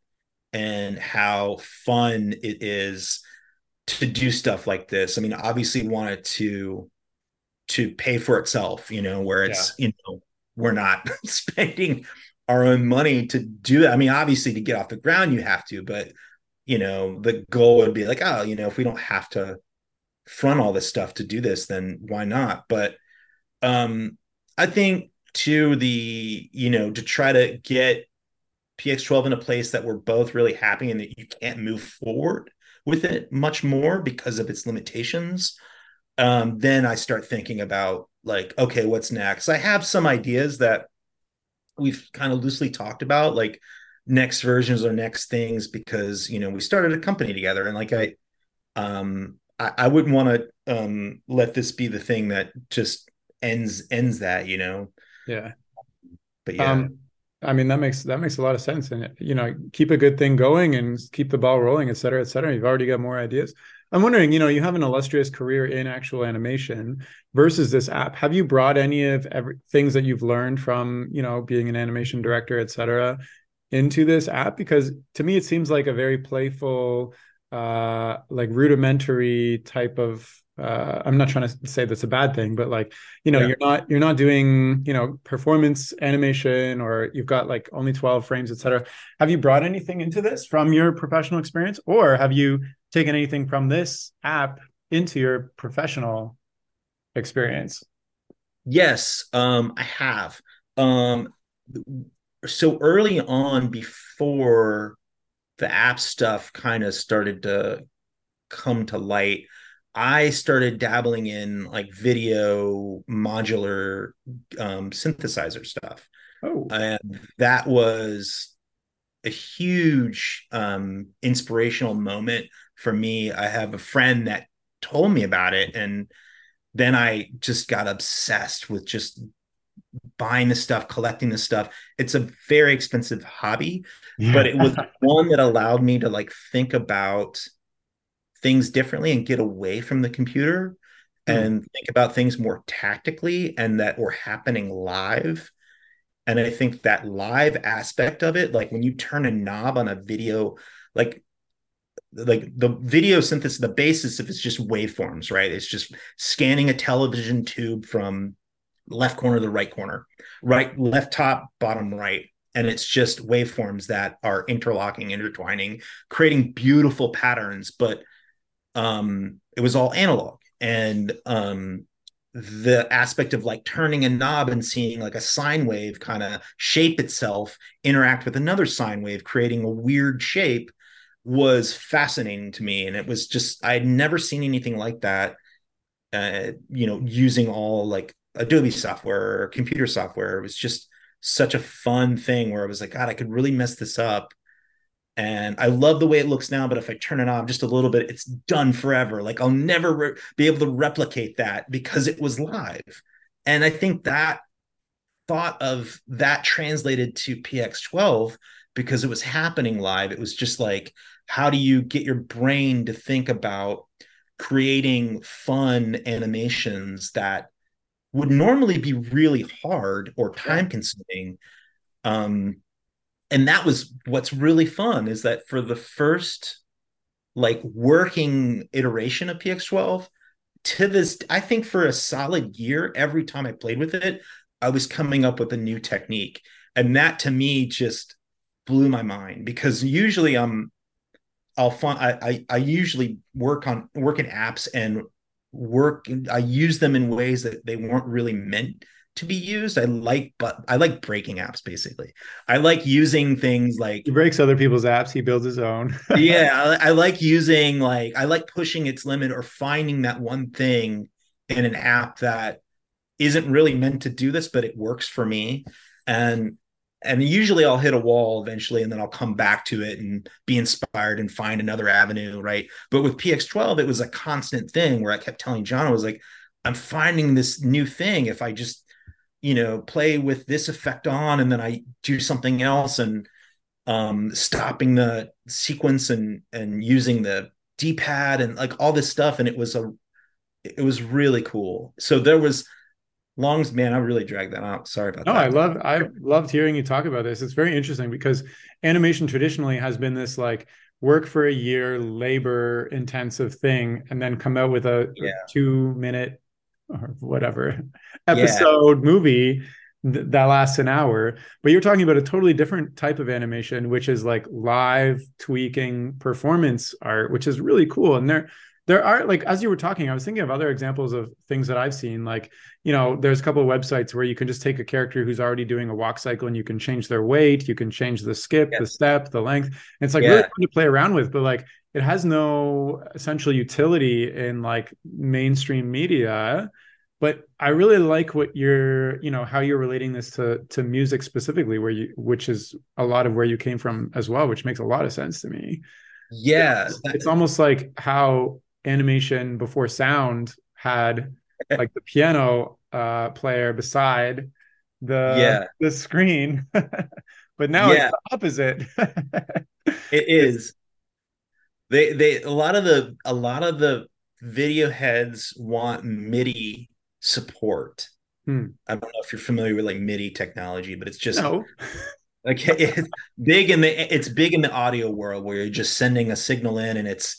and how fun it is to do stuff like this. I mean, obviously want it to pay for itself, where it's, we're not spending our own money to do that. I mean, obviously to get off the ground, you have to, but the goal would be like, oh, if we don't have to front all this stuff to do this, then why not? But I think too, to try to get PX12 in a place that we're both really happy and that you can't move forward with it much more because of its limitations. Then I start thinking about like, okay, what's next? I have some ideas that we've kind of loosely talked about, like next versions or next things, because we started a company together, and like I wouldn't want to let this be the thing that just ends that, Yeah. But yeah, I mean, that makes a lot of sense, and keep a good thing going and keep the ball rolling, et cetera, et cetera. You've already got more ideas. I'm wondering, you have an illustrious career in actual animation versus this app. Have you brought any of things that you've learned from, being an animation director, et cetera, into this app? Because to me, it seems like a very playful, like rudimentary type of, I'm not trying to say that's a bad thing, but like, you're not doing, performance animation, or you've got like only 12 frames, et cetera. Have you brought anything into this from your professional experience, or have you taken anything from this app into your professional experience? Yes, I have. So early on, before the app stuff kind of started to come to light, I started dabbling in like video modular synthesizer stuff. Oh, and that was a huge inspirational moment for me. I have a friend that told me about it, and then I just got obsessed with just buying the stuff, collecting the stuff. It's a very expensive hobby, but it was one that allowed me to like think about things differently and get away from the computer and think about things more tactically and that were happening live. And I think that live aspect of it, like when you turn a knob on a video, like the video synthesis, the basis of it's just waveforms, right? It's just scanning a television tube from left corner to the right corner, right, left top, bottom right. And it's just waveforms that are interlocking, intertwining, creating beautiful patterns, but it was all analog. And the aspect of like turning a knob and seeing like a sine wave kind of shape itself interact with another sine wave, creating a weird shape, was fascinating to me. And it was just, I'd never seen anything like that, you know, using all like Adobe software or computer software. It was just such a fun thing where I was like, God, I could really mess this up. And I love the way it looks now, but if I turn it off just a little bit, it's done forever. Like I'll never be able to replicate that because it was live. And I think that thought of that translated to PX12 because it was happening live. It was just like, how do you get your brain to think about creating fun animations that would normally be really hard or time consuming? And that was what's really fun, is that for the first like working iteration of PX12 to this, I think for a solid year, every time I played with it, I was coming up with a new technique. And that to me just blew my mind, because usually I usually work in apps and I use them in ways that they weren't really meant to be used. I like breaking apps, basically. I like using things like, he breaks other people's apps, he builds his own. Yeah, I like using, like, I like pushing its limit or finding that one thing in an app that isn't really meant to do this, but it works for me. And usually I'll hit a wall eventually, and then I'll come back to it and be inspired and find another avenue, right? But with PX12, it was a constant thing where I kept telling John, I was like, I'm finding this new thing if I just, you know, play with this effect on, and then I do something else, and stopping the sequence and using the D-pad and like all this stuff. And it was really cool. So there was longs, man, I really dragged that out. Sorry about that. No, I loved hearing you talk about this. It's very interesting because animation traditionally has been this like work for a year, labor intensive thing, and then come out with a 2-minute or whatever episode movie that lasts an hour. But you're talking about a totally different type of animation, which is like live tweaking performance art, which is really cool. And there are, like, as you were talking, I was thinking of other examples of things that I've seen. Like, you know, there's a couple of websites where you can just take a character who's already doing a walk cycle and you can change their weight, you can change the skip, the step, the length. And it's like really fun to play around with, but like it has no essential utility in like mainstream media. But I really like what you're, you know, how you're relating this to music specifically, where you, which is a lot of where you came from as well, which makes a lot of sense to me. Yeah. It's almost like how animation before sound had like the piano player beside the screen, but now it's the opposite. It is. A lot of the video heads want MIDI support. I don't know if you're familiar with like MIDI technology, but it's just like it's big in the audio world, where you're just sending a signal in and it's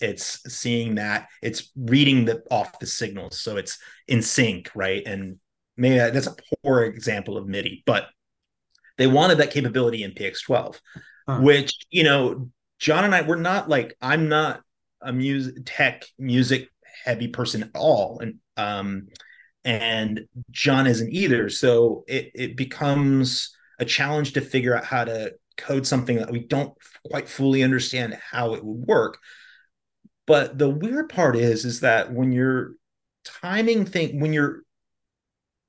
seeing that, it's reading off the signals, so it's in sync, right? And maybe that's a poor example of MIDI, but they wanted that capability in PX12, which, you know, John and I, we're not like, I'm not a music heavy person at all. And John isn't either. So it becomes a challenge to figure out how to code something that we don't quite fully understand how it would work. But the weird part is that when you're timing thing, when you're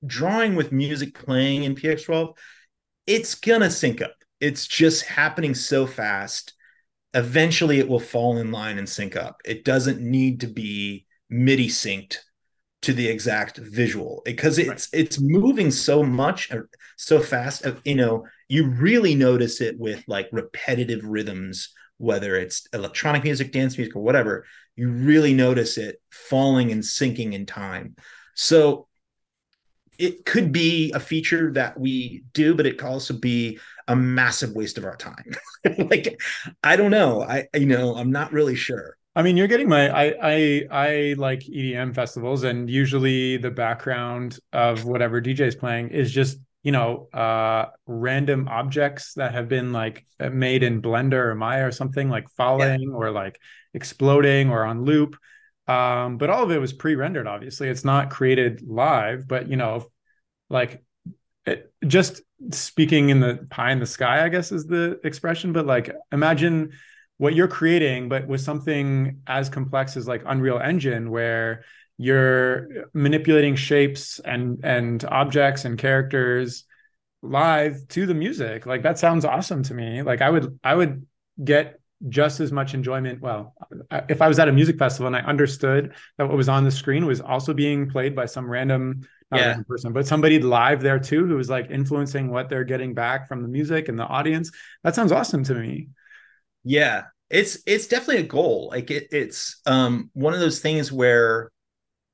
drawing with music playing in PX12, it's gonna sync up. It's just happening so fast. Eventually it will fall in line and sync up. It doesn't need to be MIDI synced to the exact visual because it's moving so much, so fast. You know, you really notice it with like repetitive rhythms, whether it's electronic music, dance music, or whatever. You really notice it falling and syncing in time. So it could be a feature that we do, but it could also be a massive waste of our time. Like, I don't know. I'm not really sure. I mean, you're getting my, I like EDM festivals, and usually the background of whatever DJ is playing is just, random objects that have been like made in Blender or Maya or something, like falling or like exploding or on loop. But all of it was pre-rendered. Obviously it's not created live, but just speaking in the pie in the sky, I guess is the expression, but like, imagine what you're creating, but with something as complex as like Unreal Engine, where you're manipulating shapes and objects and characters live to the music. Like, that sounds awesome to me. Like, I would get just as much enjoyment. Well, if I was at a music festival and I understood that what was on the screen was also being played by some random, random person, but somebody live there too, who was like influencing what they're getting back from the music and the audience. That sounds awesome to me. Yeah, it's definitely a goal. Like it's one of those things where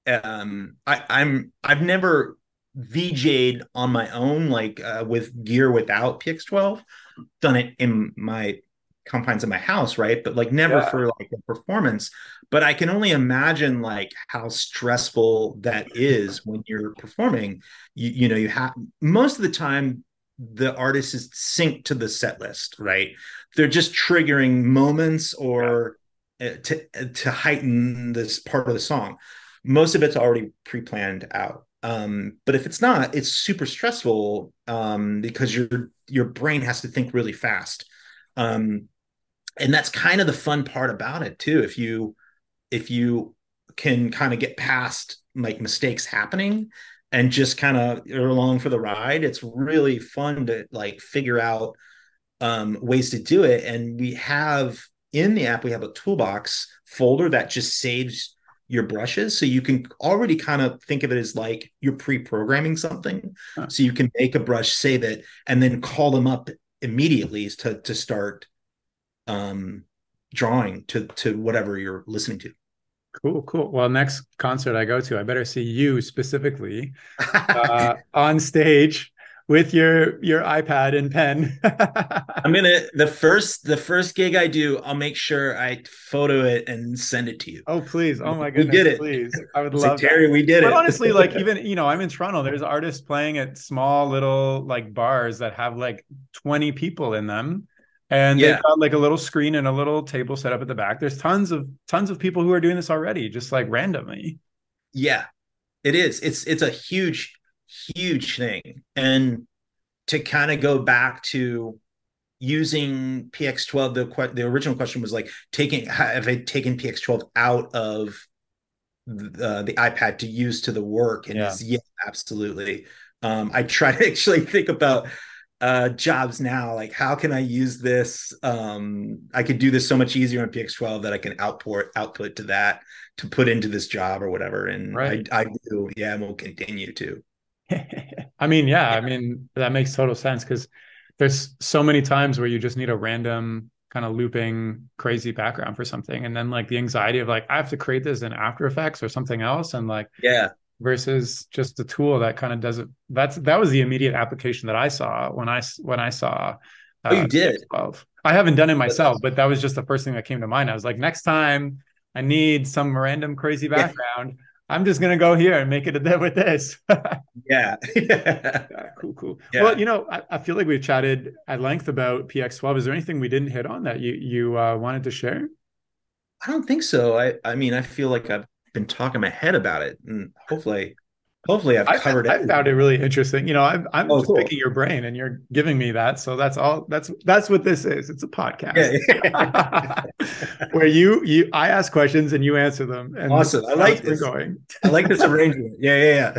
I've never VJ'd on my own, like with gear without PX12, done it in my confines of my house, right? But like never for like a performance. But I can only imagine like how stressful that is when you're performing. You have most of the time the artist is synced to the set list, right? They're just triggering moments or to heighten this part of the song. Most of it's already pre-planned out. But if it's not, it's super stressful because your brain has to think really fast. And that's kind of the fun part about it too. If you can kind of get past like mistakes happening and just kind of you're along for the ride, it's really fun to like figure out ways to do it. And we have in the app, we have a toolbox folder that just saves your brushes. So you can already kind of think of it as like you're pre-programming something. Huh. So you can make a brush, save it, and then call them up immediately to start drawing to whatever you're listening to. Cool. Well, next concert I go to, I better see you specifically on stage with your iPad and pen. I'm gonna the first gig I do, I'll make sure I photo it and send it to you. Oh please! Oh my goodness! We did it. Please, I would love that. Terry, we did it. But honestly, like even I'm in Toronto. There's artists playing at small little like bars that have like 20 people in them, and they've got like a little screen and a little table set up at the back. There's tons of people who are doing this already, just like randomly. Yeah, it is. It's a huge thing. And to kind of go back to using PX12, the original question was like have I taken PX12 out of the iPad to use to the work, and it's absolutely. I try to actually think about jobs now, like how can I use this? I could do this so much easier on PX12 that I can output to that to put into this job or whatever. And I do, and will continue to. I mean that makes total sense, because there's so many times where you just need a random kind of looping crazy background for something, and then like the anxiety of like I have to create this in After Effects or something else, and like versus just the tool that kind of does it. That was the immediate application that I saw when I saw you did. I haven't done it myself, but that was just the first thing that came to mind. I was like, next time I need some random crazy background, I'm just going to go here and make it a bit with this. Cool. Yeah. Well, I feel like we've chatted at length about PX12. Is there anything we didn't hit on that you wanted to share? I don't think so. I mean, I feel like I've been talking my head about it, and hopefully Hopefully I've covered it. I found it really interesting. You know, I'm just picking your brain and you're giving me that. So that's all. That's what this is. It's a podcast. Yeah. Where I ask questions and you answer them. And awesome. I like this. I like this arrangement. Yeah.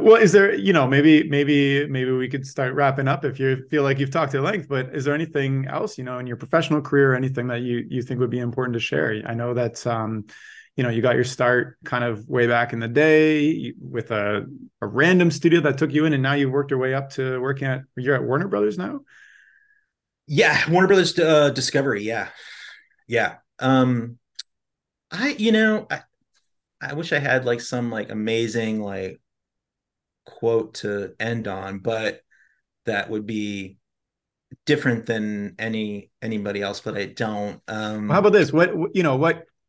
Well, is there, you know, maybe we could start wrapping up if you feel like you've talked at length, but is there anything else, you know, in your professional career, anything that you think would be important to share? I know that, you know, you got your start kind of way back in the day with a random studio that took you in, and now you've worked your way up to you're at Warner Brothers now? Yeah, Warner Brothers Discovery, yeah. I wish I had like some like amazing like quote to end on, but that would be different than anybody else, but I don't. How about this?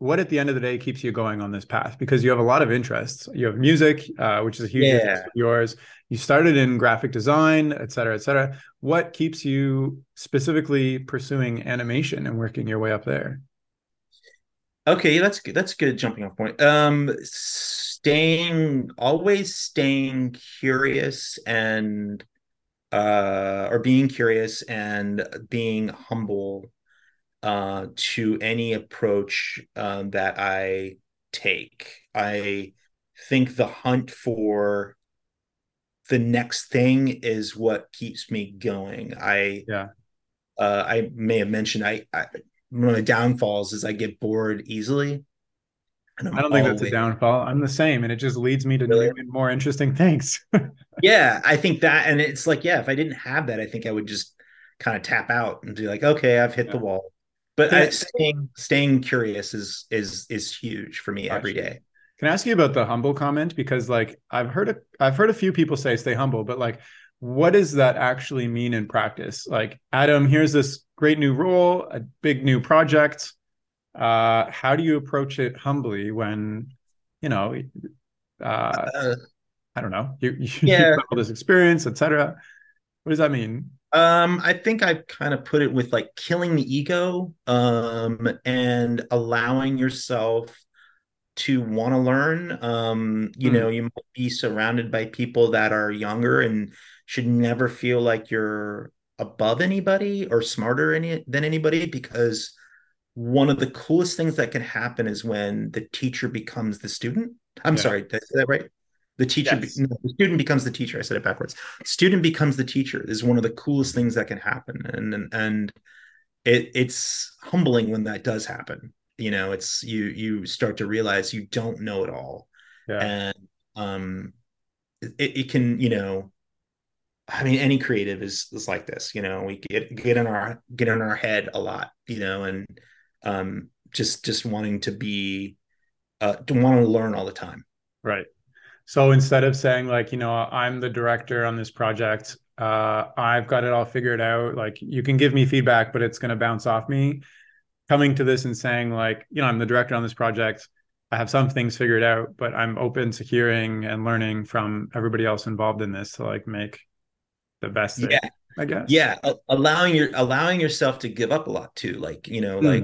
What at the end of the day keeps you going on this path? Because you have a lot of interests. You have music, which is a huge interest of yours. You started in graphic design, et cetera. What keeps you specifically pursuing animation and working your way up there? Okay, that's good. That's a good jumping off point. Always staying curious and being curious and being humble to any approach that I take. I think the hunt for the next thing is what keeps me going. I may have mentioned I one of the downfalls is I get bored easily. And I don't think that's a downfall. I'm the same, and it just leads me to new and more interesting things. Yeah, I think that, and it's like, if I didn't have that, I think I would just kind of tap out and be like, okay, I've hit the wall. But staying curious is huge for me every day. Can I ask you about the humble comment? Because like I've heard a few people say stay humble, but like, what does that actually mean in practice? Like, Adam, here's this great new role, a big new project. How do you approach it humbly when, you know, I don't know, you have all this experience, etc. What does that mean? I think I kind of put it with like killing the ego and allowing yourself to want to learn. You know, you might be surrounded by people that are younger and should never feel like you're above anybody or smarter than anybody, because one of the coolest things that can happen is when the teacher becomes the student. I'm sorry, did I say that right? The student becomes the teacher. I said it backwards. Student becomes the teacher. This is one of the coolest things that can happen, and it's humbling when that does happen. You know, it's you start to realize you don't know it all, and it can, you know, I mean, any creative is like this. You know, we get in our head a lot. You know, and just wanting to be to want to learn all the time, right? So instead of saying like, you know, I'm the director on this project, I've got it all figured out, like you can give me feedback, but it's going to bounce off me, coming to this and saying like, you know, I'm the director on this project. I have some things figured out, but I'm open to hearing and learning from everybody else involved in this to like make the best thing, I guess. Yeah. Allowing yourself to give up a lot too, like, you know, like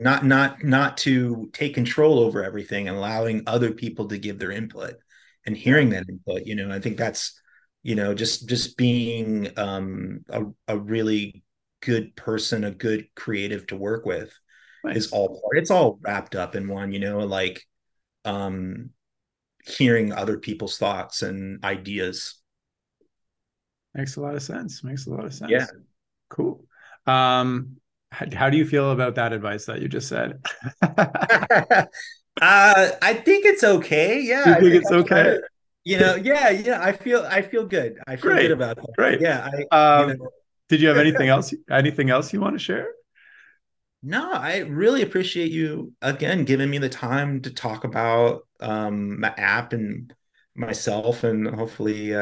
not to take control over everything and allowing other people to give their input. And hearing that input, you know, I think that's, you know, just being a really good person, a good creative to work with, is all part. It's all wrapped up in one, you know, like hearing other people's thoughts and ideas. Makes a lot of sense. Yeah. Cool. How do you feel about that advice that you just said? I think it's okay. Yeah. You think it's okay? You know, yeah. I feel good. I feel good about that. Great. Yeah. Did you have anything else? Anything else you want to share? No, I really appreciate you again giving me the time to talk about my app and myself, and hopefully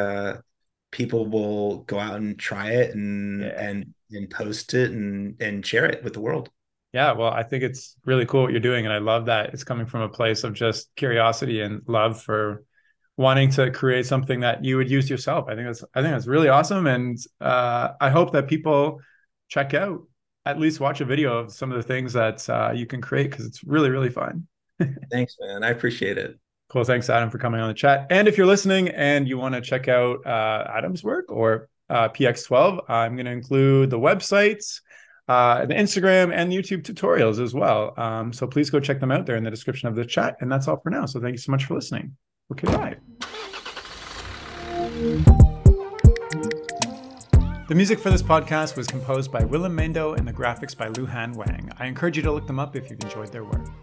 people will go out and try it and post it and share it with the world. Yeah, well, I think it's really cool what you're doing, and I love that it's coming from a place of just curiosity and love for wanting to create something that you would use yourself. I think that's really awesome, and I hope that people check out, at least watch a video of some of the things that you can create, because it's really, really fun. Thanks, man. I appreciate it. Cool. Thanks, Adam, for coming on the chat. And if you're listening and you want to check out Adam's work or PX12, I'm going to include the websites, the Instagram and YouTube tutorials as well. So please go check them out. They're in the description of the chat. And that's all for now. So thank you so much for listening. Okay, bye. The music for this podcast was composed by Willem Mendo and the graphics by Luhan Wang. I encourage you to look them up if you've enjoyed their work.